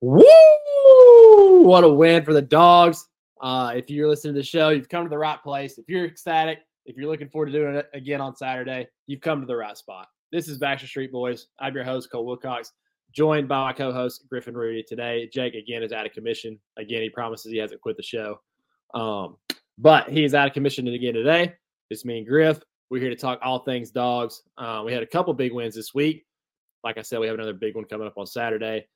Woo! What a win for the Dogs. If you're listening to the show, you've come to the right place. If you're ecstatic, if you're looking forward to doing it again on Saturday, you've come to the right spot. This is Baxter Street Boys. I'm your host, Cole Wilcox, joined by my co-host, Griffin Rudy. Today, Jake, again, is out of commission. Again, he promises he hasn't quit the show. But he is out of commission again today. It's me and Griff. We're here to talk all things Dogs. We had a couple big wins this week. Like I said, we have another big one coming up on Saturday,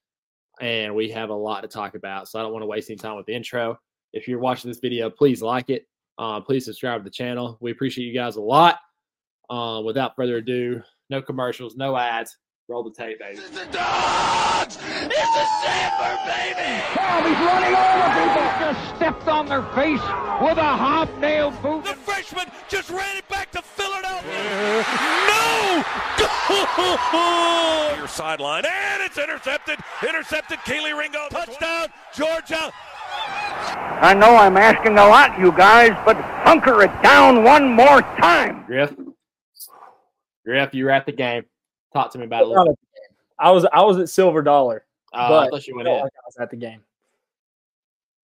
and we have a lot to talk about, so I don't want to waste any time with the intro. If you're watching this video, please like it. Please subscribe to the channel. We appreciate you guys a lot. Without further ado, no commercials, no ads. Roll the tape, baby. This is the Dogs! It's a Sandler, baby! Wow, he's running over people! Just stepped on their face with a hobnail boot. The freshman just ran it back to Philadelphia. No! Goal! Your sideline, and it's intercepted. Intercepted, Kaylee Ringo. Touchdown, Georgia. I know I'm asking a lot, you guys, but hunker it down one more time. Griff, you were at the game. Talk to me about it a little bit. I was at Silver Dollar. I thought you went in. I was at the game.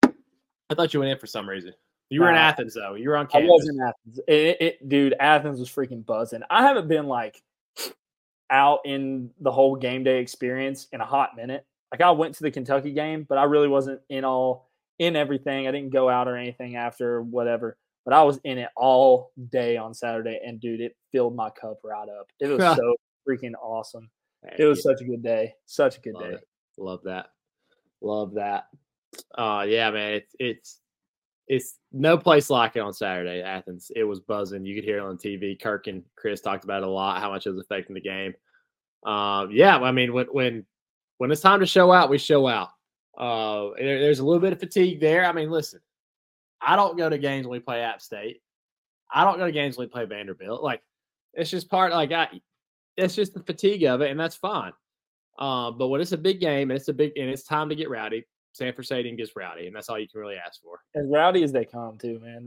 I thought you went in for some reason. You were in Athens, though. You were on campus. I was in Athens. Dude, Athens was freaking buzzing. I haven't been, out in the whole game day experience in a hot minute. I went to the Kentucky game, but I really wasn't in everything. I didn't go out or anything after, whatever. But I was in it all day on Saturday, and, dude, it filled my cup right up. It was so freaking awesome. It was such a good day. Love day. Love that. Yeah, man, it's no place like it on Saturday, Athens. It was buzzing. You could hear it on TV. Kirk and Chris talked about it a lot, how much it was affecting the game. Yeah, I mean, when it's time to show out, we show out. There's a little bit of fatigue there. I mean, listen, I don't go to games when we play App State. I don't go to games when we play Vanderbilt. It's just part it's just the fatigue of it, and that's fine. But when it's a big game and it's time to get rowdy, Sanford Stadium gets rowdy, and that's all you can really ask for. As rowdy as they come, too, man.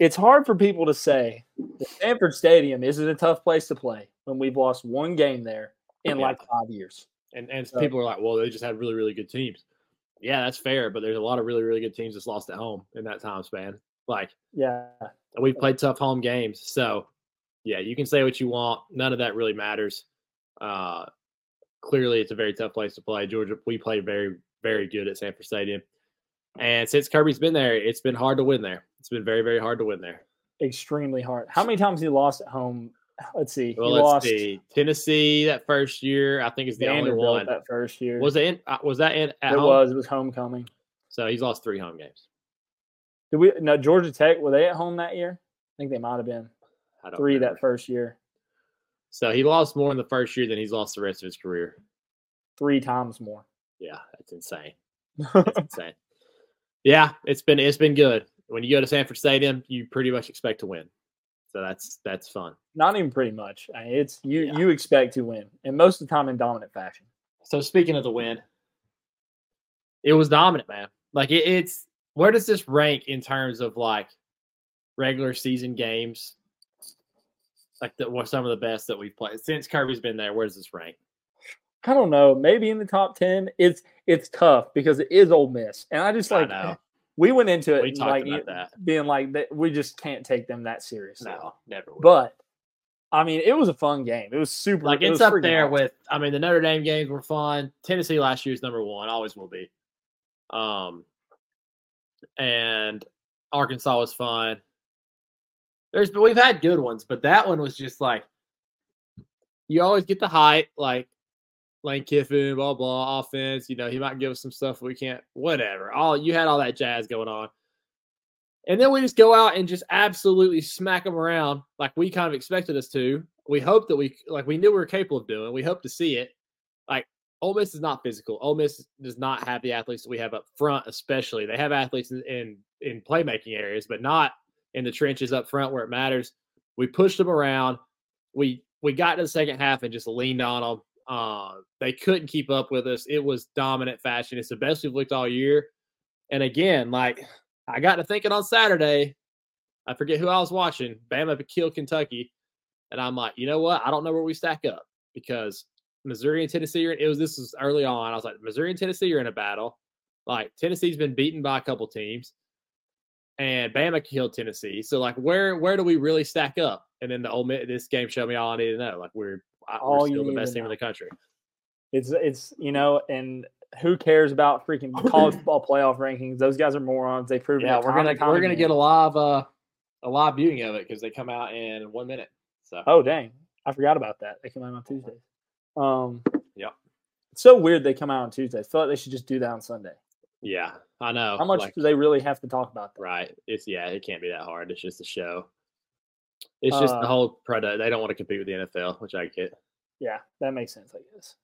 It's hard for people to say that Sanford Stadium isn't a tough place to play when we've lost one game there in 5 years. And so, people are like, well, they just had really, really good teams. Yeah, that's fair, but there's a lot of really, really good teams that's lost at home in that time span. Yeah, we've played tough home games, so. Yeah, you can say what you want. None of that really matters. Clearly, it's a very tough place to play. Georgia, we play very, very good at Sanford Stadium. And since Kirby's been there, it's been hard to win there. It's been very, very hard to win there. Extremely hard. How many times he lost at home? Let's see. Well, he lost Tennessee that first year. I think it's the only one. That first year. Was that at home? It was homecoming. So, he's lost 3 home games. Georgia Tech, were they at home that year? I think they might have been. 3 remember. That first year. So he lost more in the first year than he's lost the rest of his career. 3 times more. Yeah, that's insane. Yeah, it's been good. When you go to Sanford Stadium, you pretty much expect to win. So that's fun. Not even pretty much. You expect to win, and most of the time in dominant fashion. So speaking of the win, it was dominant, man. It's where does this rank in terms of regular season games? Some of the best that we've played since Kirby's been there. Where does this rank? I don't know. Maybe in the top 10. It's tough because it is Ole Miss, and I just we went into it we just can't take them that serious. No, never. Will. But I mean, it was a fun game. It was super. It's up there with. I mean, the Notre Dame games were fun. Tennessee last year's number one, always will be. And Arkansas was fun. We've had good ones, but that one was just you always get the hype, Lane Kiffin, blah blah offense. He might give us some stuff we can't. Whatever. You had all that jazz going on, and then we just go out and just absolutely smack them around like we kind of expected us to. We hoped that we knew we were capable of doing. We hope to see it. Ole Miss is not physical. Ole Miss does not have the athletes that we have up front, especially. They have athletes in playmaking areas, but not in the trenches up front where it matters. We pushed them around. We got to the second half and just leaned on them. They couldn't keep up with us. It was dominant fashion. It's the best we've looked all year. And again, I got to thinking on Saturday, I forget who I was watching, Bama killed Kentucky. And I'm like, you know what? I don't know where we stack up because Missouri and Tennessee are in, this was early on. I was like, Missouri and Tennessee are in a battle. Like, Tennessee's been beaten by a couple teams, and Bama killed Tennessee. So, like, where do we really stack up? And then the Ole Miss, this game showed me all I needed to know. Like, we're still the best team in the country. It's you know, and who cares about freaking college football playoff rankings? Those guys are morons. They prove it. We're gonna get a live viewing of it because they come out in 1 minute. So dang, I forgot about that. They come out on Tuesdays. Yeah. It's so weird they come out on Tuesdays. I feel like they should just do that on Sunday. Yeah, I know. How much do they really have to talk about that? Right. It can't be that hard. It's just a show. It's just the whole product. They don't want to compete with the NFL, which I get. Yeah, that makes sense, I guess.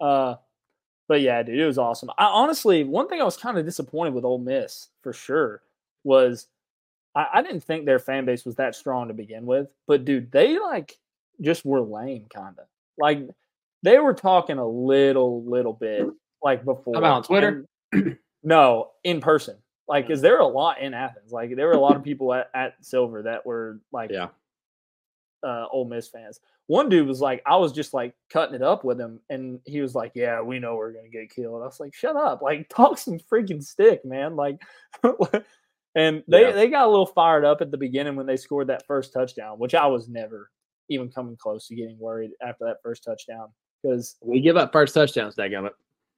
But yeah, dude, it was awesome. Honestly, one thing I was kind of disappointed with Ole Miss for sure was I didn't think their fan base was that strong to begin with. But dude, they just were lame, kind of. Like, they were talking a little bit like before. About on Twitter? No, in person. Like, because there were a lot in Athens. Like, there were a lot of people at Silver that were Ole Miss fans. One dude was like, I was just like cutting it up with him, and he was like, "Yeah, we know we're gonna get killed." I was like, "Shut up! Like, talk some freaking stick, man!" Like, and they got a little fired up at the beginning when they scored that first touchdown, which I was never even coming close to getting worried after that first touchdown because we give up first touchdowns, dadgummit.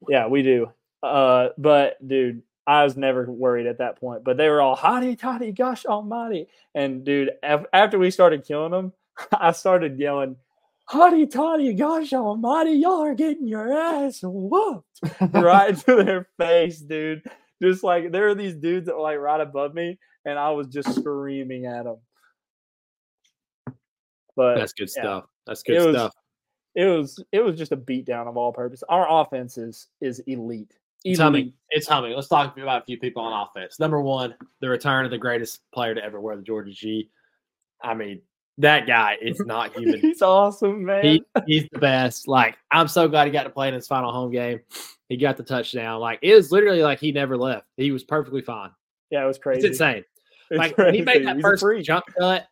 Yeah, we do. But dude, I was never worried at that point. But they were all hotty toddy, gosh almighty, and dude, after we started killing them, I started yelling, "Hotty toddy, gosh almighty, y'all are getting your ass whooped," right to their face, dude. Just like, there are these dudes that were like right above me, and I was just screaming at them. But that's good stuff. It was just a beatdown of all purpose. Our offense is elite. It's humming. Let's talk about a few people on offense. Number one, the return of the greatest player to ever wear the Georgia G. I mean, that guy is not human. He's awesome, man. He's the best. Like, I'm so glad he got to play in his final home game. He got the touchdown. Like, it was literally like he never left. He was perfectly fine. Yeah, it was crazy. It's insane. Like, when he made that first jump cut,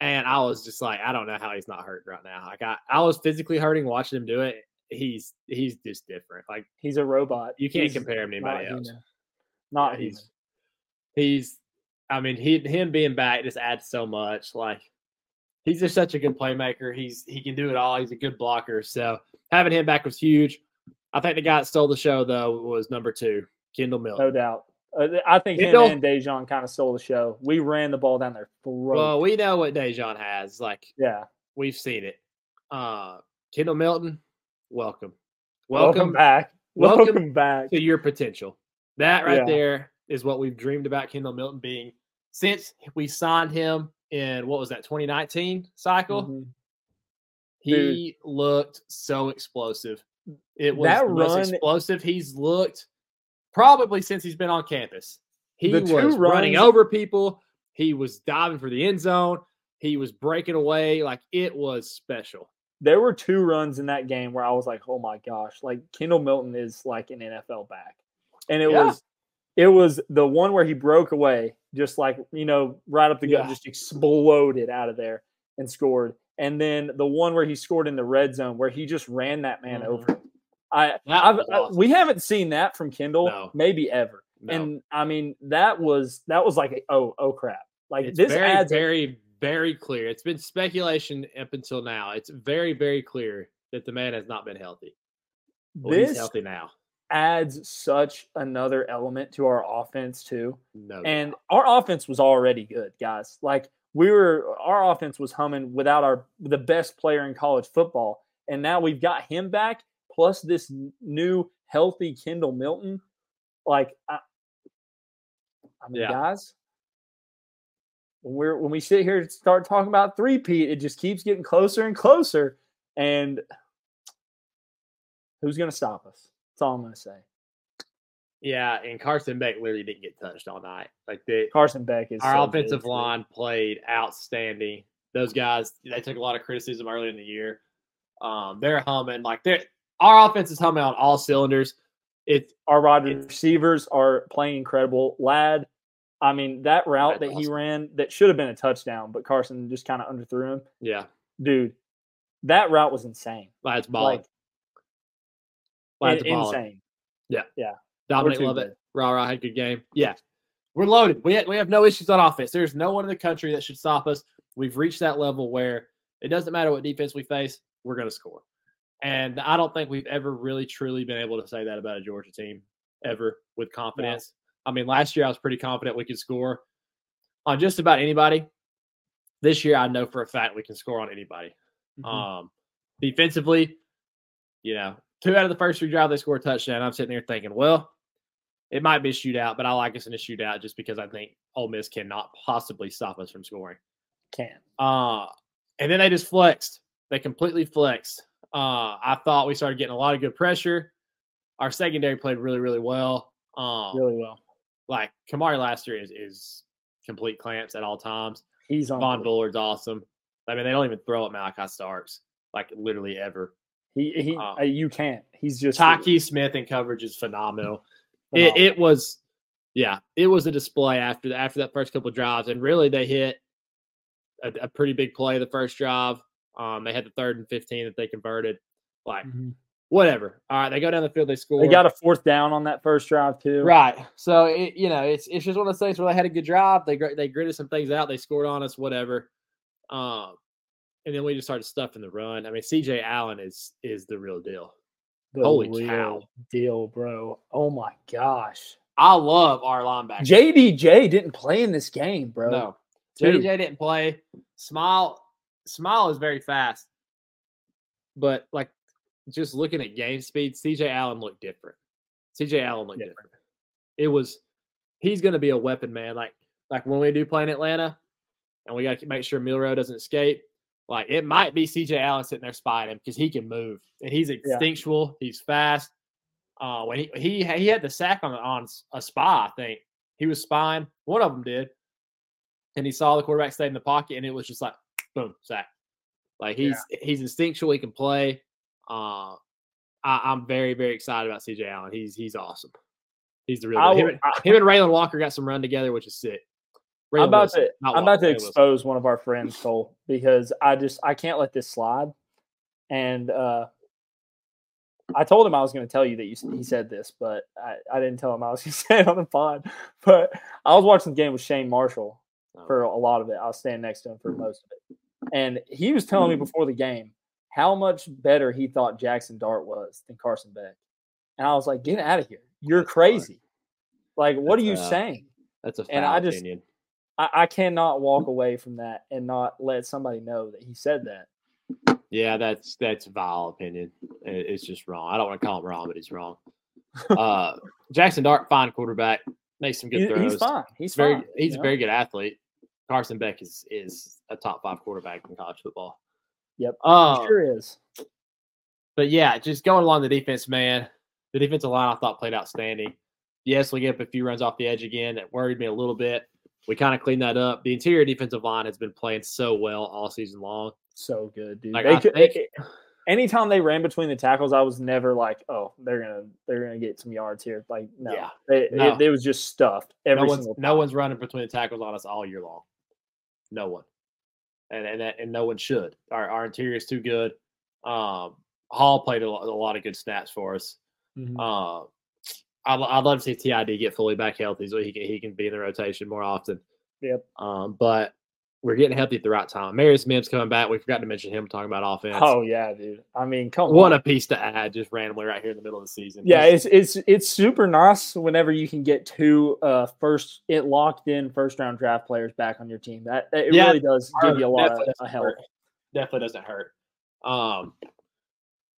and I was just like, I don't know how he's not hurt right now. Like, I was physically hurting watching him do it. He's just different. Like, he's a robot. You can't compare him to anybody else. Not human. Him being back just adds so much. Like, he's just such a good playmaker. He can do it all. He's a good blocker. So having him back was huge. I think the guy that stole the show, though, was number two, Kendall Milton. No doubt. I think Kendall, him and Dajon kind of stole the show. We ran the ball down their throat. Well, we know what Dajon has. Like, yeah, we've seen it. Kendall Milton, welcome back. Welcome back to your potential. That there is what we've dreamed about Kendall Milton being since we signed him. In what was that 2019 cycle? Mm-hmm. He looked so explosive. It was the most explosive he's looked probably since he's been on campus. He was running over people. He was diving for the end zone. He was breaking away. Like, it was special. There were two runs in that game where I was like, "Oh my gosh!" Like, Kendall Milton is like an NFL back, and it was the one where he broke away. Just like, you know, right up the gut, just exploded out of there and scored. And then the one where he scored in the red zone, where he just ran that man over. We haven't seen that from Kendall maybe ever. No. And I mean, that was like oh crap! Like, it's this adds very, very clear. It's been speculation up until now. It's very, very clear that the man has not been healthy. Well, he's healthy now. Adds such another element to our offense too. And our offense was already good, guys. Like, our offense was humming without the best player in college football. And now we've got him back, plus this new healthy Kendall Milton. Like, guys, when we sit here and start talking about three-peat, it just keeps getting closer and closer. And who's going to stop us? That's all I'm going to say. Yeah, and Carson Beck literally didn't get touched all night. Like, Carson Beck is our offensive line played outstanding. Those guys, they took a lot of criticism early in the year. They're humming. Like, our offense is humming on all cylinders. Receivers are playing incredible. Lad, I mean, that route that he ran that should have been a touchdown, but Carson just kind of underthrew him. Yeah. Dude, that route was insane. Lad's ball. Like, Lad's a baller. Insane. Yeah. Yeah. Dominic, love it. Rah-rah had a good game. Yeah. We're loaded. We have no issues on offense. There's no one in the country that should stop us. We've reached that level where it doesn't matter what defense we face, we're going to score. And I don't think we've ever really truly been able to say that about a Georgia team ever with confidence. No. I mean, last year I was pretty confident we could score on just about anybody. This year I know for a fact we can score on anybody. Mm-hmm. Defensively, you know, 2 out of the first 3 drives they score a touchdown. I'm sitting there thinking, well, it might be a shootout, but I like us in a shootout just because I think Ole Miss cannot possibly stop us from scoring. Can. And then they just flexed. They completely flexed. I thought we started getting a lot of good pressure. Our secondary played really, really well. Really well. Like, Kamari Laster is complete clamps at all times. He's on. Von Bullard's awesome. I mean, they don't even throw at Malachi Starks, like, literally ever. He you can't. He's just. Taki Smith in coverage is phenomenal. It was, yeah, it was a display after that first couple of drives. And really, they hit a pretty big play the first drive. They had the 3rd and 15 that they converted. Like, whatever. All right, they go down the field, they score. They got a 4th down on that first drive, too. Right. So, it's just one of those things where they had a good drive. They gritted some things out. They scored on us, whatever. And then we just started stuffing the run. I mean, C.J. Allen is the real deal. The Holy cow. Deal, bro. Oh, my gosh. I love our linebacker. J.D.J. didn't play in this game, bro. No. J.D.J. didn't play. Smile is very fast. But, like, just looking at game speed, C.J. Allen looked different. C.J. Allen looked different. He's going to be a weapon, man. Like when we do play in Atlanta and we got to make sure Milroe doesn't escape, like, it might be C.J. Allen sitting there spying him because he can move. And he's instinctual. Yeah. He's fast. When he had the sack on a spy, I think. He was spying. One of them did. And he saw the quarterback stay in the pocket, and it was just like, boom, sack. Like, he's instinctual. He can play. I'm very, very excited about C.J. Allen. He's awesome. He's the real guy. Him and Raylan Walker got some run together, which is sick. I'm about to expose one of our friends, Cole, because I can't let this slide. And I told him I was going to tell you that he said this, but I didn't tell him I was going to say it on the pod. But I was watching the game with Shane Marshall for a lot of it. I was standing next to him for most of it. And he was telling me before the game how much better he thought Jackson Dart was than Carson Beck. And I was like, get out of here. You're crazy. Like, what are you saying? That's a foul opinion. I cannot walk away from that and not let somebody know that he said that. Yeah, that's vile opinion. It's just wrong. I don't want to call him wrong, but it's wrong. Jackson Dart, fine quarterback, makes some good throws. He's fine. He's a very good athlete. Carson Beck is a top 5 quarterback in college football. Yep, he sure is. But yeah, just going along the defense, man. The defensive line I thought played outstanding. Yes, we get up a few runs off the edge again. That worried me a little bit. We kind of cleaned that up. The interior defensive line has been playing so well all season long. So good, dude. Like, anytime they ran between the tackles, I was never like, "Oh, they're gonna get some yards here." Like, no, yeah, it was just stuffed every single time. No one's running between the tackles on us all year long. No one, and no one should. Our interior is too good. Hall played a lot of good snaps for us. Mm-hmm. I'd love to see TID get fully back healthy so he can be in the rotation more often. Yep. But we're getting healthy at the right time. Marius Mims coming back. We forgot to mention him talking about offense. Oh, yeah, dude. I mean, come on. What a piece to add just randomly right here in the middle of the season. Yeah, it's super nice whenever you can get 2 locked-in first-round draft players back on your team. It really does give you a lot of help. Definitely doesn't hurt. But,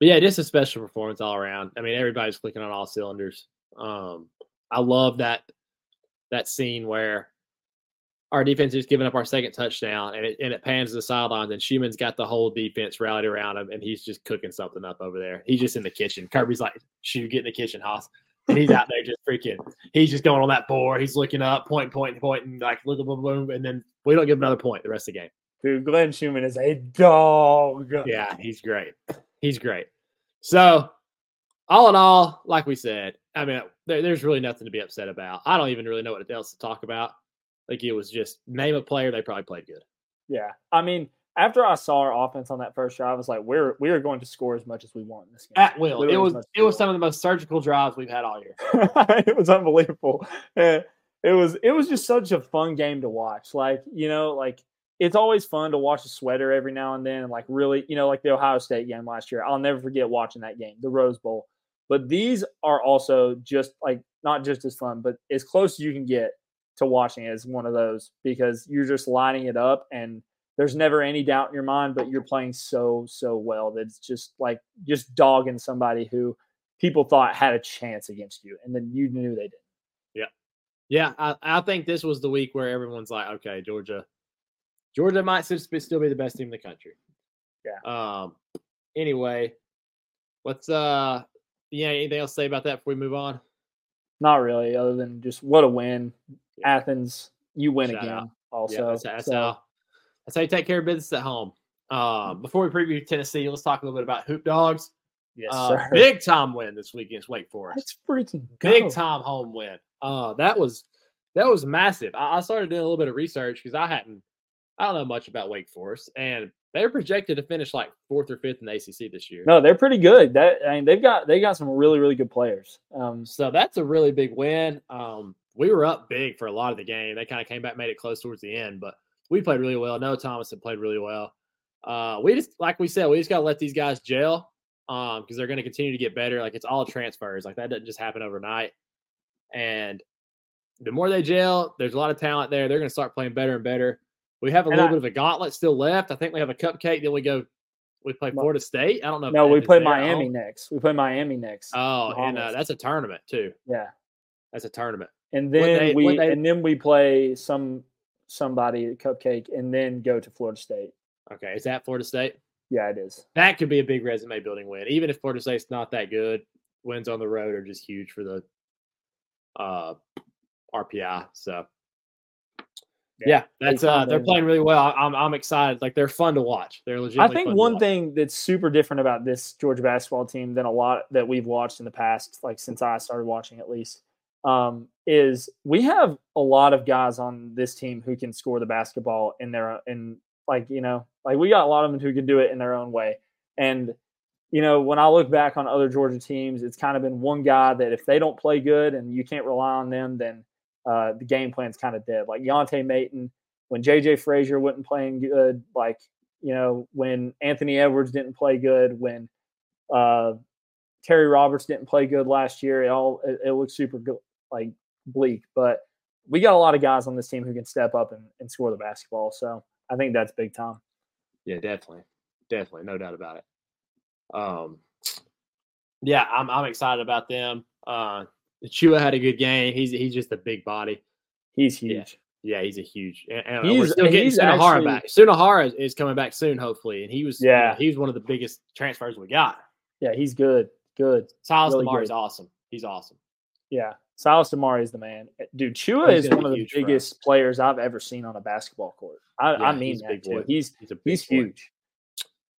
yeah, just a special performance all around. I mean, everybody's clicking on all cylinders. I love that scene where our defense is giving up our second touchdown and it pans to the sidelines and Schumann's got the whole defense rallied around him and he's just cooking something up over there. He's just in the kitchen. Kirby's like, shoot, get in the kitchen, Haas. And he's out there just freaking, he's just going on that board. He's looking up, point, and like, look, boom, boom, and then we don't give another point the rest of the game. Dude, Glenn Schumann is a dog. Yeah, he's great. So, all in all, like we said, I mean, there's really nothing to be upset about. I don't even really know what else to talk about. Like, it was just name a player, they probably played good. Yeah. I mean, after I saw our offense on that first drive, I was like, we are going to score as much as we want in this game. At will. It was some of the most surgical drives we've had all year. It was unbelievable. It was just such a fun game to watch. Like, you know, like it's always fun to watch a sweater every now and then. And like really, you know, like the Ohio State game last year. I'll never forget watching that game, the Rose Bowl. But these are also just like not just as fun, but as close as you can get to watching it is one of those because you're just lining it up and there's never any doubt in your mind, but you're playing so well that it's just like just dogging somebody who people thought had a chance against you, and then you knew they didn't. Yeah. Yeah, I think this was the week where everyone's like, okay, Georgia might still be the best team in the country. Yeah. Anyway, what's anything else to say about that before we move on? Not really, other than just what a win. Yeah. Athens, you win shout again out. Also. Yeah, that's how you take care of business at home. Before we preview Tennessee, let's talk a little bit about Hoop Dogs. Yes, sir. Big time win this week against Wake Forest. That's freaking good. Big time home win. That was massive. I started doing a little bit of research because I don't know much about Wake Forest, and they're projected to finish like 4th or 5th in the ACC this year. No, they're pretty good. They've got some really, really good players. So that's a really big win. We were up big for a lot of the game. They kind of came back, made it close towards the end, but we played really well. Noah Thomason played really well. We just got to let these guys gel because they're going to continue to get better. Like, it's all transfers. Like, that doesn't just happen overnight. And the more they gel, there's a lot of talent there. They're going to start playing better and better. We have a little bit of a gauntlet still left. I think we have a cupcake. Then we play Florida State. I don't know. No, we play Miami next. Oh, and that's a tournament too. Yeah. That's a tournament. And then we play somebody at cupcake and then go to Florida State. Okay. Is that Florida State? Yeah, it is. That could be a big resume building win. Even if Florida State's not that good, wins on the road are just huge for the RPI. So yeah, that's they're playing really well. I'm excited. Like, they're fun to watch. They're legitimately. I think one thing that's super different about this Georgia basketball team than a lot that we've watched in the past, like since I started watching at least, is we have a lot of guys on this team who can score the basketball in their in like, you know, like we got a lot of them who can do it in their own way. And you know, when I look back on other Georgia teams, it's kind of been one guy that if they don't play good and you can't rely on them, then the game plan's kind of dead. Like Yonte Maton, when J.J. Frazier wasn't playing good, like, you know, when Anthony Edwards didn't play good, when Terry Roberts didn't play good last year, it looked super good, like bleak. But we got a lot of guys on this team who can step up and score the basketball. So I think that's big time. Yeah, definitely. Definitely. No doubt about it. Yeah, I'm excited about them. Chua had a good game. He's just a big body. He's huge. Yeah, he's a huge. And we're still getting Sunahara back. Sunahara is coming back soon, hopefully. And he was he was one of the biggest transfers we got. Yeah, he's good. Good. Silas really Damari is awesome. He's awesome. Yeah, Silas Damari is the man. Dude, Chua is one of the biggest players I've ever seen on a basketball court. I mean he's that, too. He's huge.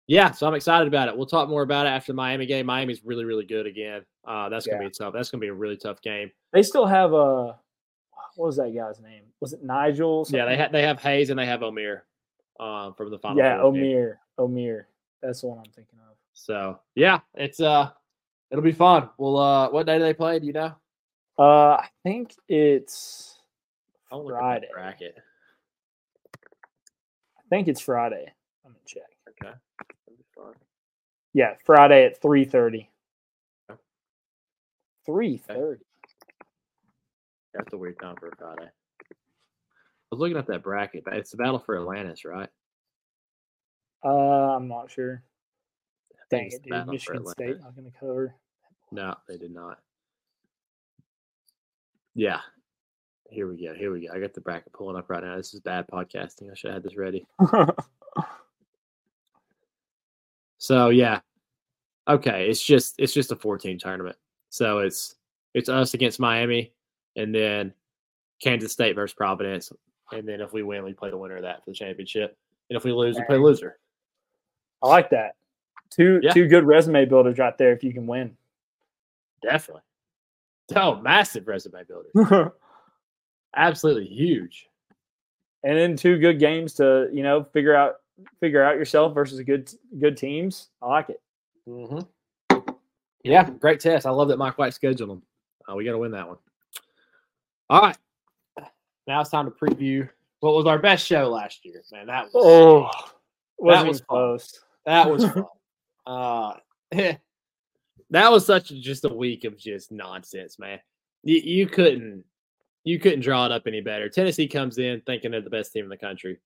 Yeah, so I'm excited about it. We'll talk more about it after the Miami game. Miami's really, really good again. That's going to be a really tough game. They still have what was that guy's name? Was it Nigel? Something? Yeah, they have Hayes and they have Omier from the final. Yeah, Omier. That's the one I'm thinking of. So, yeah, it's it'll be fun. Well, what day do they play? Do you know? I think it's Friday. Bracket. I think it's Friday. I'm going to check. Okay. Yeah, Friday at 3:30. 3:30. That's a weird time for a Friday. I was looking at that bracket. It's the battle for Atlantis, right? I'm not sure. Dang it, dude. Michigan State not going to cover. No, they did not. Yeah. Here we go. I got the bracket pulling up right now. This is bad podcasting. I should have had this ready. So yeah, okay. It's just a 4-team tournament. So it's us against Miami, and then Kansas State versus Providence, and then if we win, we play the winner of that for the championship, and if we lose, we play loser. I like that. Two good resume builders right there. If you can win, definitely. Oh, massive resume builder. Absolutely huge. And then two good games to figure out figure out yourself versus good teams. I like it. Mm-hmm. Yeah, great test. I love that Mike White scheduled them. We got to win that one. All right. Now it's time to preview what was our best show last year. Man, that was close. That was fun. That was just a week of just nonsense, man. You couldn't draw it up any better. Tennessee comes in thinking they're the best team in the country.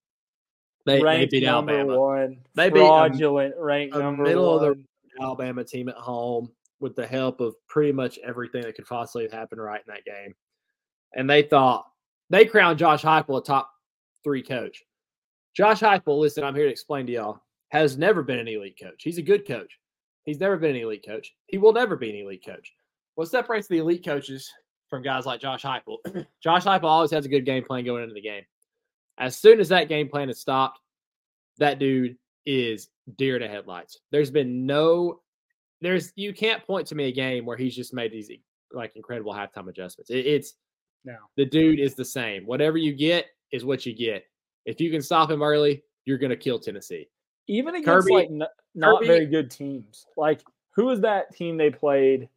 They beat Alabama. They beat fraudulent ranked number middle one. Of the Alabama team at home with the help of pretty much everything that could possibly happen right in that game. And they thought they crowned Josh Heupel a top three coach. Josh Heupel, listen, I'm here to explain to y'all, has never been an elite coach. He's a good coach. He's never been an elite coach. He will never be an elite coach. What separates the elite coaches from guys like Josh Heupel? Josh Heupel always has a good game plan going into the game. As soon as that game plan is stopped, that dude is deer to headlights. You can't point to me a game where he's just made these like incredible halftime adjustments. The dude is the same. Whatever you get is what you get. If you can stop him early, you're going to kill Tennessee. Even against not very good teams. Like, who was that team they played?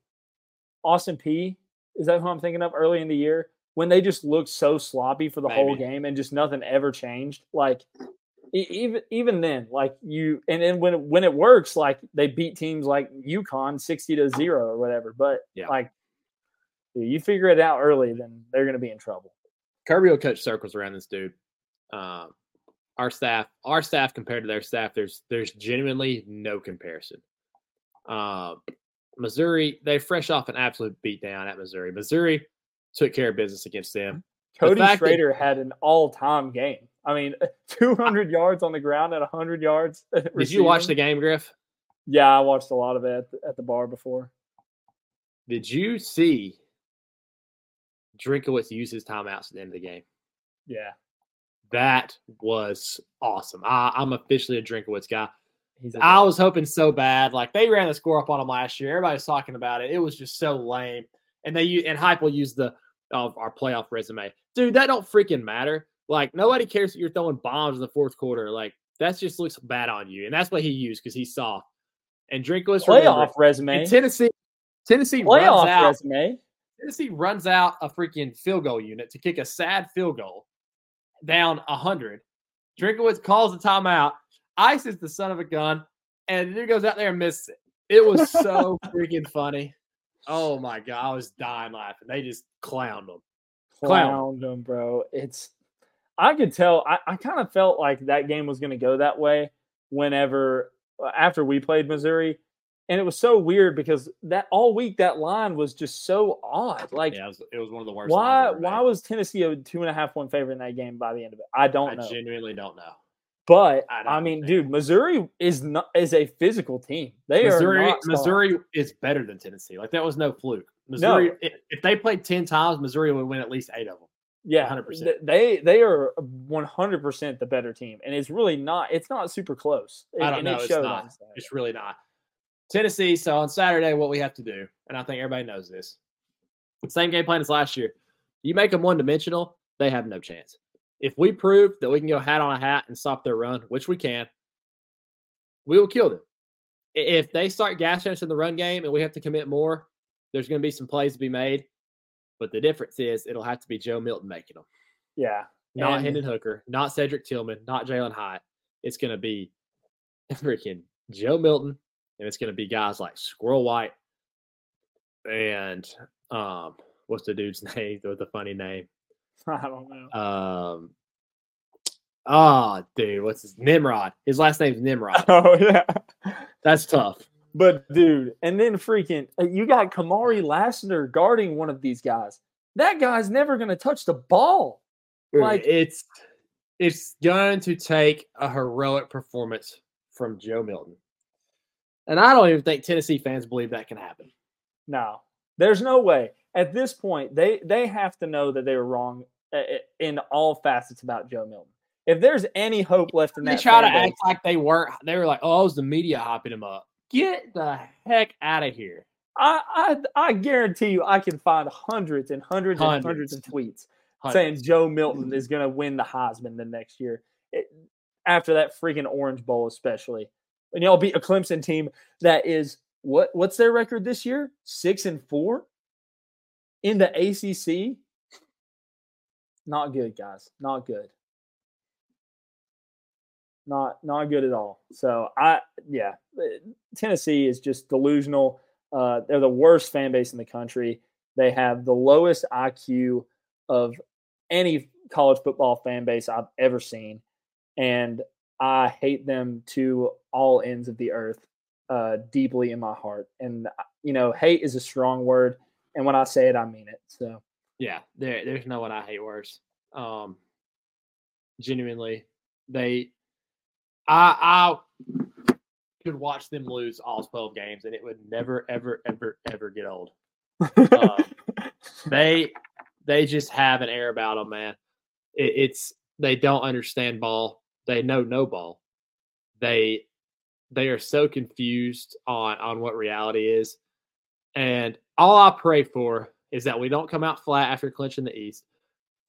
Austin Peay? Is that who I'm thinking of early in the year? When they just looked so sloppy for the whole game and just nothing ever changed. Like, even then, like when it works, like they beat teams like UConn 60-0 or whatever. But like, you figure it out early, then they're going to be in trouble. Kirby will catch circles around this dude. Our staff compared to their staff, there's genuinely no comparison. Missouri, they're fresh off an absolute beatdown at Missouri. Missouri took care of business against them. Cody Schrader had an all-time game. I mean, 200 yards on the ground at 100 yards. Did receiving. You watch the game, Griff? Yeah, I watched a lot of it at the bar before. Did you see Drinkowitz use his timeouts at the end of the game? Yeah. That was awesome. I'm officially a Drinkowitz guy. I was hoping so bad. Like, they ran the score up on him last year. Everybody's talking about it. It was just so lame. And Heupel used the our playoff resume. Dude, that don't freaking matter. Like, nobody cares that you're throwing bombs in the fourth quarter. Like, that just looks bad on you. And that's what he used because he's soft. And Drinkowitz playoff resume. And Tennessee playoff resume. Tennessee runs out a freaking field goal unit to kick a sad field goal down 100. Drinkowitz calls the timeout. Ice is the son of a gun, and the dude goes out there and misses it. It was so freaking funny. Oh, my God. I was dying laughing. They just clowned them. Clowned them, bro. I could tell. I kind of felt like that game was going to go that way after we played Missouri. And it was so weird because that all week that line was just so odd. Like, it was one of the worst. Why was Tennessee a 2.5-point favorite in that game by the end of it? I don't know. I genuinely don't know. But dude, Missouri is a physical team. Missouri is better than Tennessee. Like, that was no fluke. Missouri, if they played 10 times, Missouri would win at least 8 of them. Yeah, 100%. They are 100% the better team, and it's really not. It's not super close. It's not. It's really not. Tennessee, so on Saturday, what we have to do, and I think everybody knows this, same game plan as last year. You make them one-dimensional, they have no chance. If we prove that we can go hat on a hat and stop their run, which we can, we will kill them. If they start gassing us in the run game and we have to commit more, there's going to be some plays to be made. But the difference is it'll have to be Joe Milton making them. Yeah. Not Hendon Hooker, not Cedric Tillman, not Jalen Hyatt. It's going to be freaking Joe Milton. And it's going to be guys like Squirrel White and what's the dude's name with the funny name? I don't know. What's his name? Nimrod. His last name's Nimrod. Oh, yeah. That's tough. But, dude, and then freaking you got Kamari Laster guarding one of these guys. That guy's never going to touch the ball. Like, it's going to take a heroic performance from Joe Milton. And I don't even think Tennessee fans believe that can happen. No, there's no way. At this point, they have to know that they were wrong in all facets about Joe Milton. If there's any hope left in that, they try to act like they weren't. They were like, "Oh, it was the media hyping him up." Get the heck out of here! I guarantee you, I can find hundreds and hundreds of tweets saying Joe Milton is going to win the Heisman the next year. after that freaking Orange Bowl especially. And y'all beat a Clemson team that is what's their record this year? 6-4 in the ACC. Not good, guys. Not good. Not good at all. So Tennessee is just delusional. They're the worst fan base in the country. They have the lowest IQ of any college football fan base I've ever seen, and I hate them to all ends of the earth, deeply in my heart. And hate is a strong word, and when I say it, I mean it. So yeah, there's no one I hate worse. Genuinely, I could watch them lose all 12 games, and it would never, ever, ever, ever get old. They just have an air about them, man. It's they don't understand ball. They know no ball. They are so confused on what reality is. And all I pray for is that we don't come out flat after clinching the East.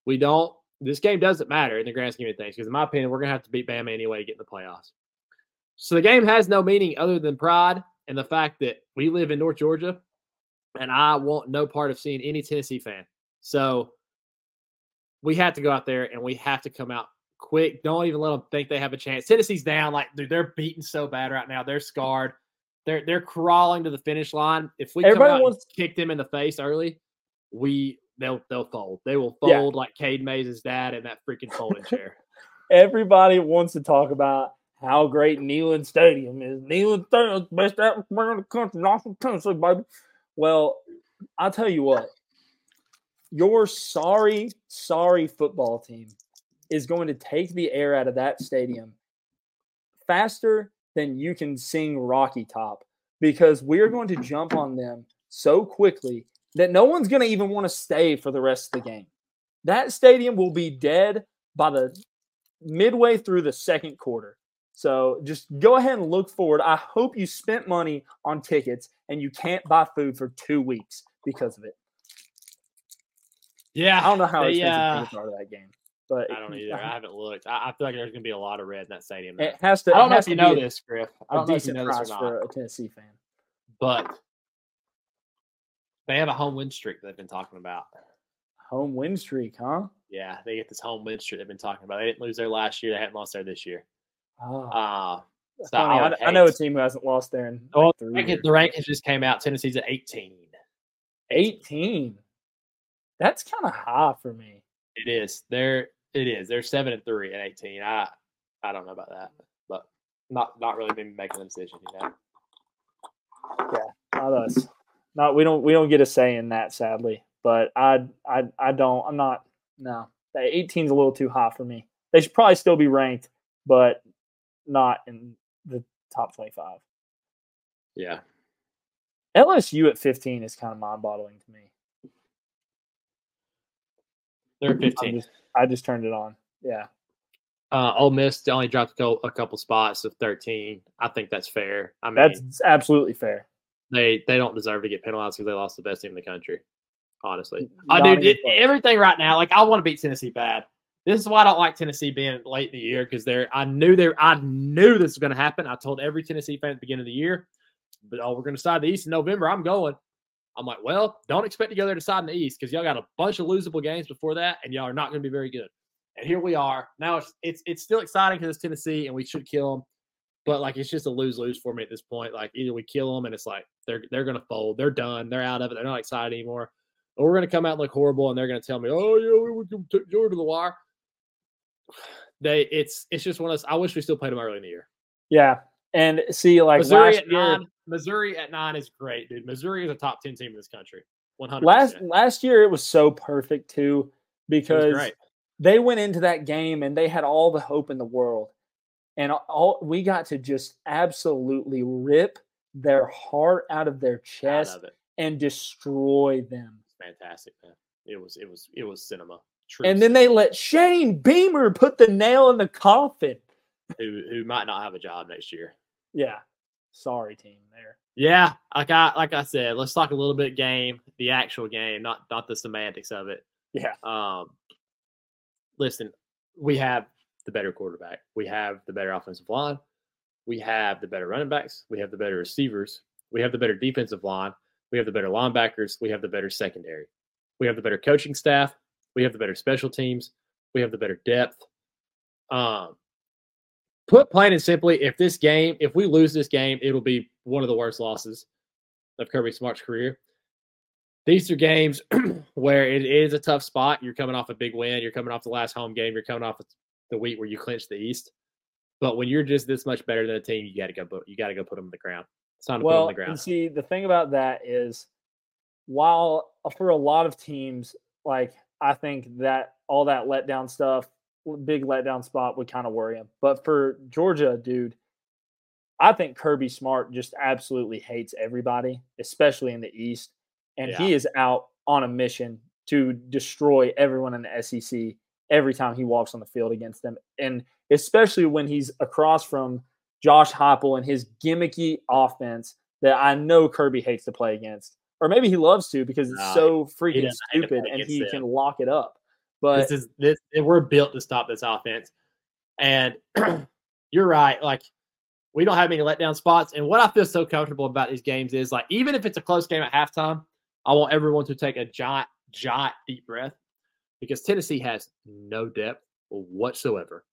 We don't. This game doesn't matter in the grand scheme of things because, in my opinion, we're going to have to beat Bama anyway to get in the playoffs. So the game has no meaning other than pride and the fact that we live in North Georgia, and I want no part of seeing any Tennessee fan. So we have to go out there, and we have to come out quick. Don't even let them think they have a chance. Tennessee's down. Like, dude, they're beaten so bad right now. They're scarred. They're crawling to the finish line. If we come out and kick them in the face early, they'll fold. They will fold like Cade Mays' dad in that freaking folding chair. Everybody wants to talk about how great Neyland Stadium is. Neyland Stadium, best atmosphere in the country, Nashville, Tennessee, baby. Well, I'll tell you what. Your sorry football team is going to take the air out of that stadium faster than you can sing Rocky Top, because we're going to jump on them so quickly that no one's going to even want to stay for the rest of the game. That stadium will be dead by the midway through the second quarter. So just go ahead and look forward. I hope you spent money on tickets and you can't buy food for 2 weeks because of it. Yeah. I don't know how expensive tickets are to that game. But I don't either. I haven't looked. I feel like there's going to be a lot of red in that stadium. It has to. I don't know if you know this, Griff. I don't know if you know this or not. For a Tennessee fan. But they have a home win streak they've been talking about. Home win streak, huh? Yeah, they get this home win streak they've been talking about. They didn't lose there last year. They haven't lost there this year. Oh. I know a team who hasn't lost there in like 3 years. The rankings just came out. Tennessee's at 18. 18? That's kind of high for me. It is. They're 7-3 at 18. I don't know about that, but not really been making a decision, Yeah, not us. We don't get a say in that, sadly. But I'm not. 18's a little too high for me. They should probably still be ranked, but not in the top 25. Yeah. LSU at 15 is kind of mind-boggling to me. They're 15. I just turned it on. Yeah. Ole Miss only dropped a couple spots of 13. I think that's fair. I mean, that's absolutely fair. They don't deserve to get penalized because they lost the best team in the country. Honestly, everything right now. Like, I want to beat Tennessee bad. This is why I don't like Tennessee being late in the year, because I knew this was going to happen. I told every Tennessee fan at the beginning of the year, but we're going to side the East in November. I'm going. I'm like, well, don't expect to go there to side in the East because y'all got a bunch of losable games before that, and y'all are not going to be very good. And here we are. Now it's still exciting because it's Tennessee, and we should kill them. But, like, it's just a lose-lose for me at this point. Like, either we kill them and it's like they're going to fold. They're done. They're out of it. They're not excited anymore. Or we're going to come out and look horrible, and they're going to tell me, oh, yeah, we can take Georgia to the wire. It's just one of those. I wish we still played them early in the year. Yeah. And see, like, Missouri at 9 is great, dude. Missouri is a top 10 team in this country. 100%. Last year it was so perfect too, because they went into that game and they had all the hope in the world, and all we got to just absolutely rip their heart out of their chest and destroy them. Fantastic, man! It was cinema. True. And then they let Shane Beamer put the nail in the coffin. Who might not have a job next year? Yeah. Sorry, team there. Yeah, like I said, let's talk a little bit game, the actual game, not the semantics of it. Yeah. Listen, we have the better quarterback. We have the better offensive line. We have the better running backs. We have the better receivers. We have the better defensive line. We have the better linebackers. We have the better secondary. We have the better coaching staff. We have the better special teams. We have the better depth. Put plain and simply, if we lose this game, it'll be one of the worst losses of Kirby Smart's career. These are games where it is a tough spot. You're coming off a big win. You're coming off the last home game. You're coming off the week where you clinched the East. But when you're just this much better than a team, you got to go put them on the ground. It's time to put them on the ground. And see, the thing about that is, while for a lot of teams, like I think that all that letdown stuff, big letdown spot would kind of worry him. But for Georgia, dude, I think Kirby Smart just absolutely hates everybody, especially in the East. And he is out on a mission to destroy everyone in the SEC every time he walks on the field against them. And especially when he's across from Josh Heupel and his gimmicky offense that I know Kirby hates to play against. Or maybe he loves to because it's so freaking stupid and he can lock it up. But this is we're built to stop this offense. And you're right. Like, we don't have any letdown spots. And what I feel so comfortable about these games is, like, even if it's a close game at halftime, I want everyone to take a giant deep breath, because Tennessee has no depth whatsoever.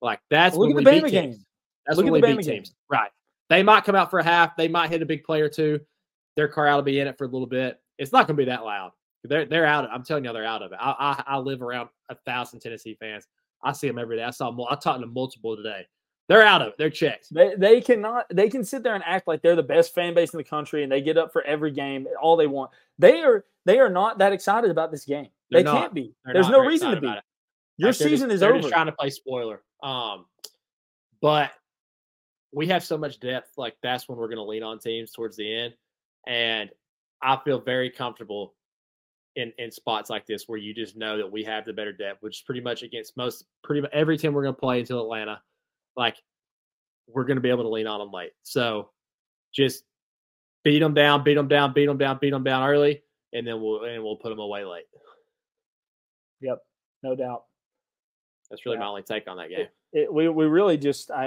Like, that's when we beat teams. That's when we beat teams. Right. They might come out for a half. They might hit a big play or two. Their car out will be in it for a little bit. It's not going to be that loud. They're out of it. I'm telling you, they're out of it. I live around 1,000 Tennessee fans. I see them every day. I talked to multiple today. They're out of it. They're checked. They can sit there and act like they're the best fan base in the country and they get up for every game, all they want. They are not that excited about this game. They're they can't be. There's no reason to be. Your season is over. They're just trying to play spoiler. But we have so much depth. Like, that's when we're going to lean on teams towards the end. And I feel very comfortable in spots like this where you just know that we have the better depth, which is pretty much against pretty much every team we're going to play until Atlanta. Like, we're going to be able to lean on them late. So just beat them down early, and then we'll put them away late. Yep, no doubt. That's really my only take on that game.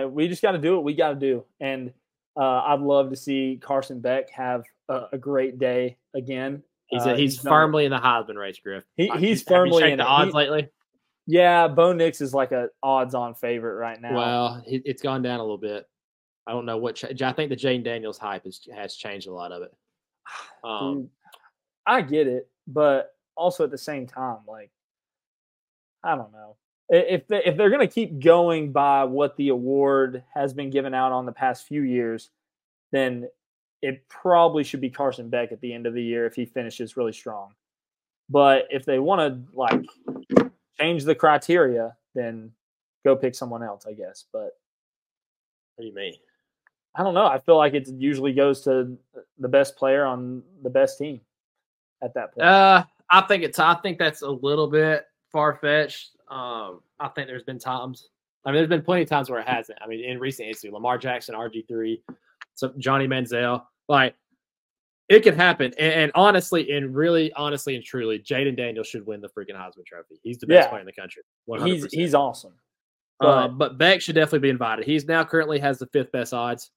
We just got to do what we got to do. And I'd love to see Carson Beck have a great day again. He's firmly in the Heisman race, Griff. He's firmly in the odds lately. Yeah, Bo Nix is like an odds-on favorite right now. Well, it's gone down a little bit. I don't know I think the Jayden Daniels hype has changed a lot of it. Dude, I get it, but also at the same time, like, I don't know. If they're going to keep going by what the award has been given out on the past few years, then it probably should be Carson Beck at the end of the year if he finishes really strong. But if they want to, like, change the criteria, then go pick someone else, I guess. But what do you mean? I don't know. I feel like it usually goes to the best player on the best team at that point. I think that's a little bit far-fetched. I think there's been times. I mean, there's been plenty of times where it hasn't. I mean, in recent history, Lamar Jackson, RG3, so Johnny Manziel. Like, it can happen. And honestly and truly, Jayden Daniels should win the freaking Heisman Trophy. He's the best player in the country. 100%. He's awesome. But Beck should definitely be invited. He's now currently has the fifth best odds.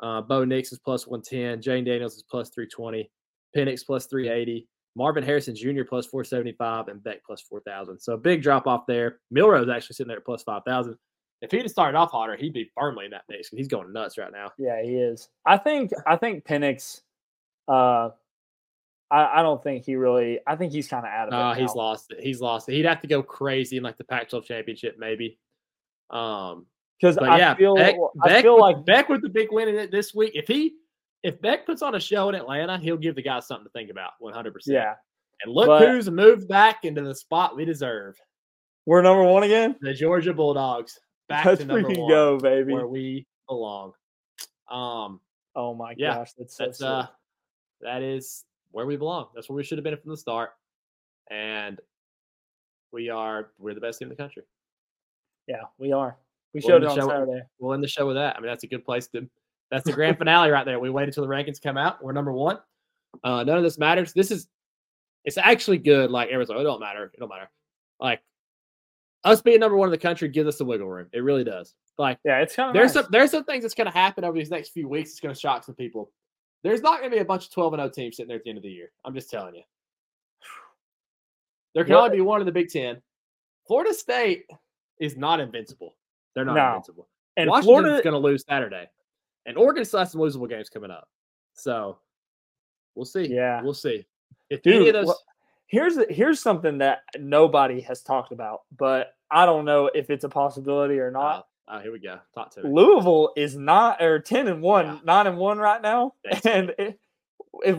Bo Nix is plus 110. Jayden Daniels is plus 320. Penix plus 380. Marvin Harrison Jr. plus 475. And Beck plus 4,000. So big drop off there. Milrow's actually sitting there at plus 5,000. If he'd have started off hotter, he'd be firmly in that mix because he's going nuts right now. Yeah, he is. I think Penix. I don't think he really. I think he's kind of out of it. He's lost it. He'd have to go crazy in, like, the Pac-12 championship, maybe. Because I feel like Beck with the big win in it this week. If Beck puts on a show in Atlanta, he'll give the guys something to think about. 100%. Yeah. And who's moved back into the spot we deserve. We're number one again. The Georgia Bulldogs back to number one. Let's go, baby, where we belong. Oh my gosh, that's so sick. That is where we belong. That's where we should have been from the start. And we're the best team in the country. Yeah, we are. Saturday. We'll end the show with that. I mean, that's a good place to – that's the grand finale right there. We waited until the rankings come out. We're number one. None of this matters. It's actually good. Like, everyone's like, it don't matter. Like, us being number one in the country gives us some wiggle room. It really does. Like, yeah, it's kind of nice. There's some things that's going to happen over these next few weeks. It's going to shock some people. There's not going to be a bunch of 12-0 teams sitting there at the end of the year. I'm just telling you. There can only be one in the Big Ten. Florida State is not invincible. They're not invincible. And Washington's going to lose Saturday. And Oregon still has some losable games coming up. So, we'll see. Yeah. We'll see. If any of those... Here's something that nobody has talked about, but I don't know if it's a possibility or not. Oh, here we go. Talk to me. Louisville is 10-1, 9-1 right now. That's and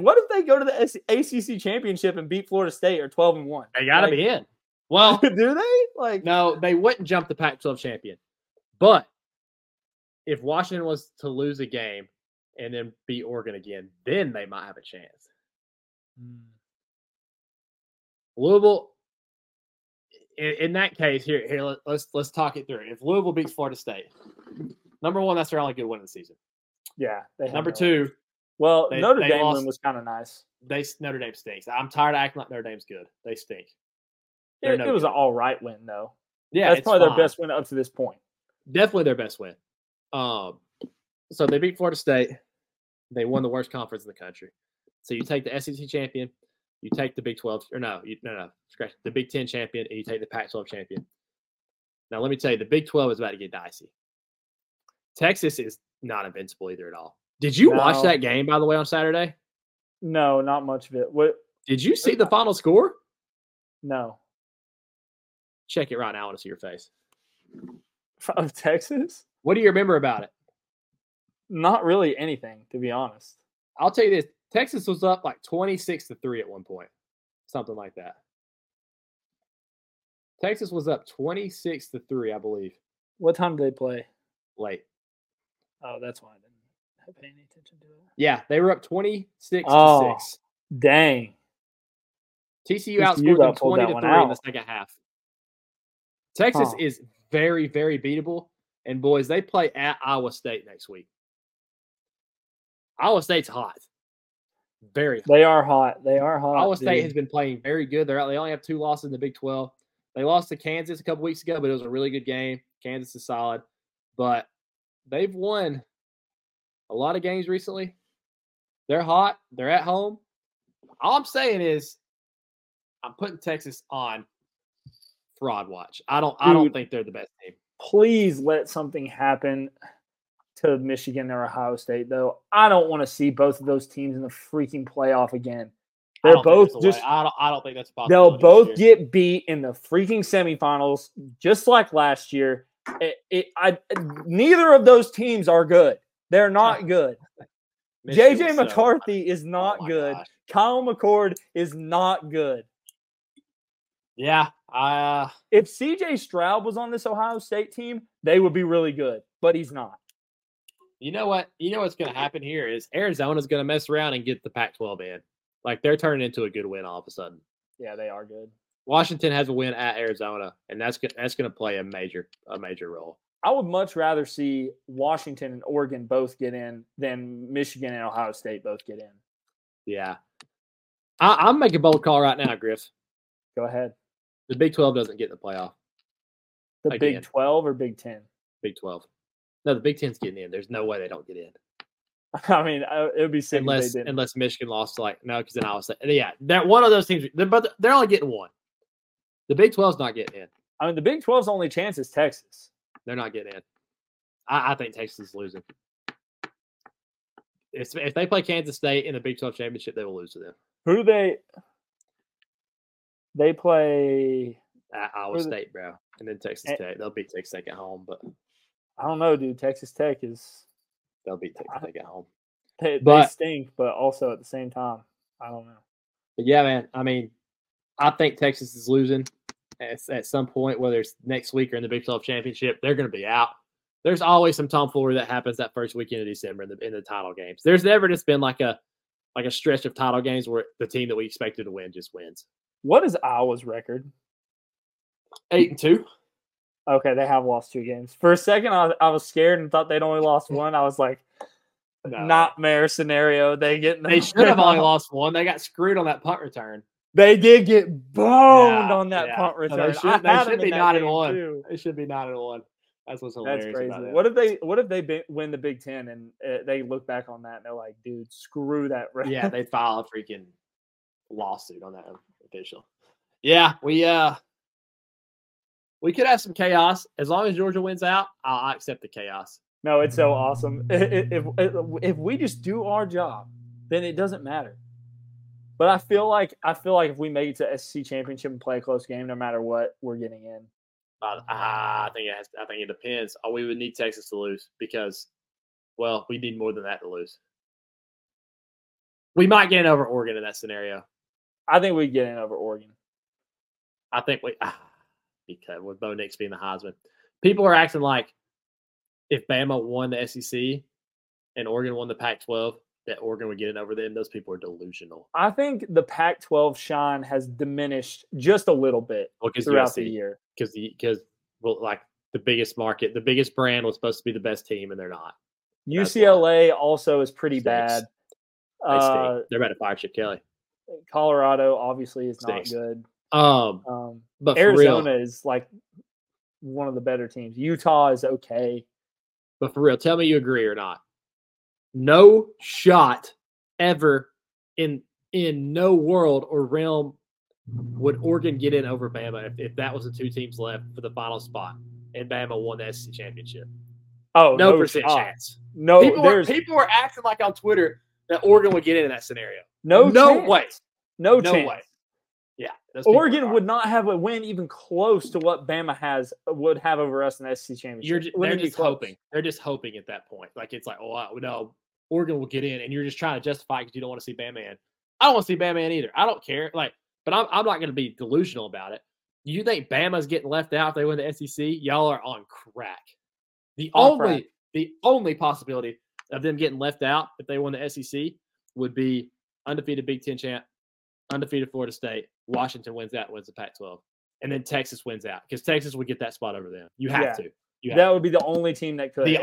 what if they go to the ACC championship and beat Florida State, or 12-1? They got to be in. Well, do they? Like, no, they wouldn't jump the Pac-12 champion. But if Washington was to lose a game and then beat Oregon again, then they might have a chance. Louisville, in that case, here let's talk it through. If Louisville beats Florida State, number one, that's their only good win of the season. Yeah. Number two. Well, Notre Dame win was kind of nice. Notre Dame stinks. I'm tired of acting like Notre Dame's good. They stink. It was an all right win, though. Yeah, that's probably their best win up to this point. Definitely their best win. So they beat Florida State. They won the worst conference in the country. So you take the SEC champion. You take the Big 12 – or no, scratch the Big 10 champion, and you take the Pac-12 champion. Now, let me tell you, the Big 12 is about to get dicey. Texas is not invincible either at all. Did you watch that game, by the way, on Saturday? No, not much of it. Did you see the final score? No. Check it right now. I want to see your face. From Texas? What do you remember about it? Not really anything, to be honest. I'll tell you this. Texas was up like 26-3 at one point, something like that. Texas was up 26-3, I believe. What time did they play? Late. Oh, that's why I didn't pay any attention to it. Yeah, they were up 26-6. Dang. TCU outscored them 20-3 in the second half. Texas is very, very beatable, and boys, they play at Iowa State next week. Iowa State's hot. Very hot. They are hot. Iowa State has been playing very good. They only have two losses in the Big 12. They lost to Kansas a couple weeks ago, but it was a really good game. Kansas is solid. But they've won a lot of games recently. They're hot. They're at home. All I'm saying is I'm putting Texas on fraud watch. I don't think they're the best team. Please let something happen to Michigan or Ohio State, though. I don't want to see both of those teams in the freaking playoff again. They're both just – I don't think that's a possibility. They'll both get beat in the freaking semifinals, just like last year. Neither of those teams are good. They're not good. J.J. McCarthy is not good. Gosh. Kyle McCord is not good. Yeah. If C.J. Stroud was on this Ohio State team, they would be really good, but he's not. You know what? You know what's going to happen here is Arizona's going to mess around and get the Pac-12 in. Like, they're turning into a good win all of a sudden. Yeah, they are good. Washington has a win at Arizona, and that's going to play a major role. I would much rather see Washington and Oregon both get in than Michigan and Ohio State both get in. Yeah. I'm making a bold call right now, Griff. Go ahead. The Big 12 doesn't get in the playoff. The again. Big 12 or Big 10? Big 12. No, the Big Ten's getting in. There's no way they don't get in. I mean, it would be sick if they didn't. Unless Michigan lost, because then Iowa State. Yeah, that one of those teams. But they're only getting one. The Big 12's not getting in. I mean, the Big 12's only chance is Texas. They're not getting in. I think Texas is losing. If they play Kansas State in the Big 12 championship, they will lose to them. Who do they? They play Iowa State, bro, and then Texas Tech. They'll beat Texas Tech at home, but. I don't know, dude. Texas Tech is – they'll beat Texas Tech at home. They stink, but also at the same time, I don't know. But yeah, man, I mean, I think Texas is losing at some point, whether it's next week or in the Big 12 championship. They're going to be out. There's always some tomfoolery that happens that first weekend of December in the title games. There's never just been like a stretch of title games where the team that we expected to win just wins. What is Iowa's record? 8-2. Okay, they have lost two games. For a second, I was scared and thought they'd only lost one. I was like, nightmare scenario. They should have only lost one. They got screwed on that punt return. They did get boned on that punt return. So they should be 9-1. Too. They should be 9-1. That's what's hilarious. That's crazy. About it. What if they win the Big Ten and they look back on that and they're like, dude, screw that. Yeah, they file a freaking lawsuit on that official. Yeah, we could have some chaos. As long as Georgia wins out, I'll accept the chaos. No, it's so awesome. If we just do our job, then it doesn't matter. But I feel like if we make it to SEC championship and play a close game, no matter what, we're getting in. I think it depends. Oh, we would need Texas to lose because, well, we need more than that to lose. We might get in over Oregon in that scenario. I think we get in over Oregon. I think because with Bo Nix being the Heisman, people are acting like if Bama won the SEC and Oregon won the Pac-12, that Oregon would get in over them. Those people are delusional. I think the Pac-12 shine has diminished just a little bit throughout the year. Because the biggest market, the biggest brand was supposed to be the best team, and they're not. UCLA also is pretty bad. They're about to fire Chip Kelly. Colorado obviously is not good. But Arizona is like one of the better teams. Utah is okay. But for real, tell me you agree or not. No shot ever in no world or realm would Oregon get in over Bama if that was the two teams left for the final spot and Bama won the SEC championship. Oh, no percent chance. No, people are acting like on Twitter that Oregon would get in that scenario. No way. Yeah, Oregon would not have a win even close to what Bama would have over us in the SEC championship. They're just hoping. They're just hoping at that point. Like it's like, oh no, Oregon will get in, and you're just trying to justify because you don't want to see Bama in. I don't want to see Bama in either. I don't care. Like, but I'm not going to be delusional about it. You think Bama's getting left out if they win the SEC? Y'all are on crack. The only possibility of them getting left out if they won the SEC would be undefeated Big Ten champ, undefeated Florida State. Washington wins that, wins the Pac-12. And then Texas wins out because Texas would get that spot over them. You have to. Would be the only team that could. If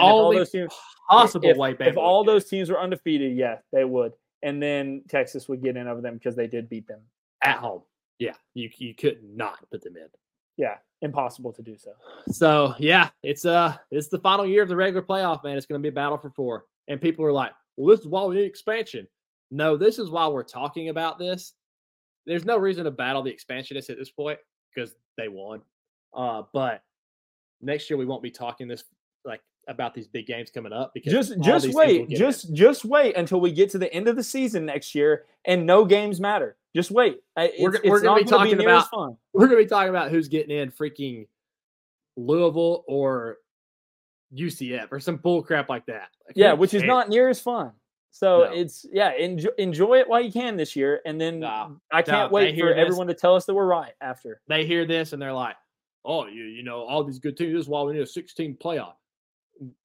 all those teams were undefeated, yeah, they would. And then Texas would get in over them because they did beat them. At home. Yeah. You could not put them in. Yeah. Impossible to do so. So, yeah, it's the final year of the regular playoff, man. It's going to be a battle for four. And people are like, well, this is why we need expansion. No, this is why we're talking about this. There's no reason to battle the expansionists at this point because they won. But next year we won't be talking this like about these big games coming up because just wait until we get to the end of the season next year and no games matter. Just wait. We're going to be talking about who's getting in freaking Louisville or UCF or some bull crap like that. Like, which is not near as fun. So enjoy it while you can this year, and then I can't wait for everyone to tell us that we're right after. They hear this and they're like, "Oh, you know all these good teams. This is why we need a 16 playoff."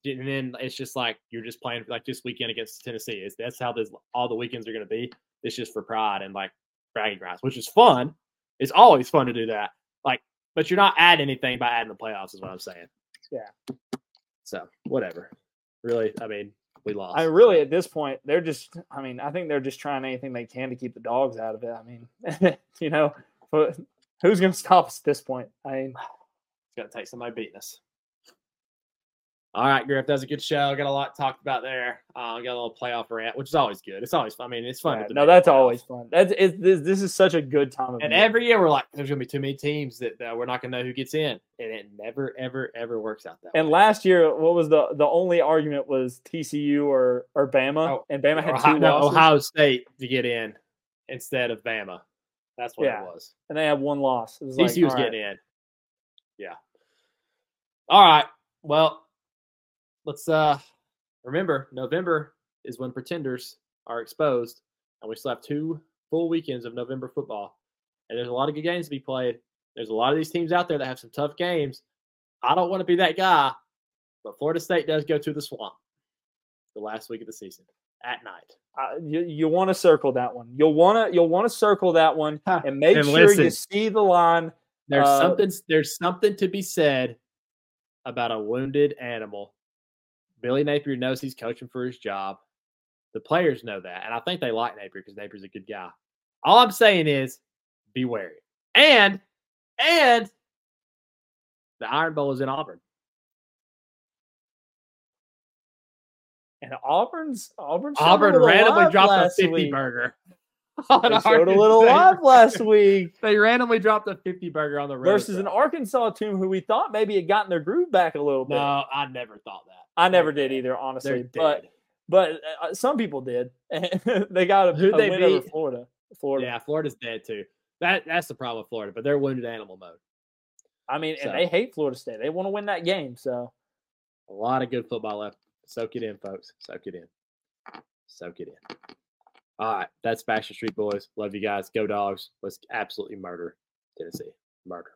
And then it's just like you're just playing like this weekend against Tennessee. That's how all the weekends are going to be. It's just for pride and like bragging rights, which is fun. It's always fun to do that. Like, but you're not adding anything by adding the playoffs, is what I'm saying. Yeah. So whatever. Really, I mean. We lost. I really, at this point, I think they're just trying anything they can to keep the dogs out of it. I mean, you know, who's going to stop us at this point? I mean, it's going to take somebody beating us. All right, Griff, that was a good show. Got a lot talked about there. Got a little playoff rant, which is always good. It's always fun. I mean, it's fun. Yeah, that's always fun. This is such a good time. And every year we're like, there's going to be too many teams that we're not going to know who gets in. And it never, ever, ever works out that way. And last year, what was the only argument was TCU or Bama. Oh, and Bama had two losses. Ohio State to get in instead of Bama. That's what it was. And they had one loss. It was TCU was getting in. Yeah. All right. Well. Let's remember November is when pretenders are exposed, and we still have two full weekends of November football. And there's a lot of good games to be played. There's a lot of these teams out there that have some tough games. I don't want to be that guy, but Florida State does go to the swamp the last week of the season at night. You want to circle that one. You'll want to circle that one and make sure you see the line. There's something to be said about a wounded animal. Billy Napier knows he's coaching for his job. The players know that, and I think they like Napier because Napier's a good guy. All I'm saying is be wary. And the Iron Bowl is in Auburn. And Auburn randomly dropped a 50-burger. They showed a little live last week. They randomly dropped a 50-burger on the road. Versus an Arkansas team who we thought maybe had gotten their groove back a little bit. No, I never thought that. I never did either, honestly. But some people did. They got a win over Florida. Yeah, Florida's dead too. That's the problem with Florida, but they're wounded animal mode. I mean, and they hate Florida State. They want to win that game, so. A lot of good football left. Soak it in, folks. Soak it in. All right, that's Faction Street Boys. Love you guys. Go Dogs. Let's absolutely murder Tennessee. Murder.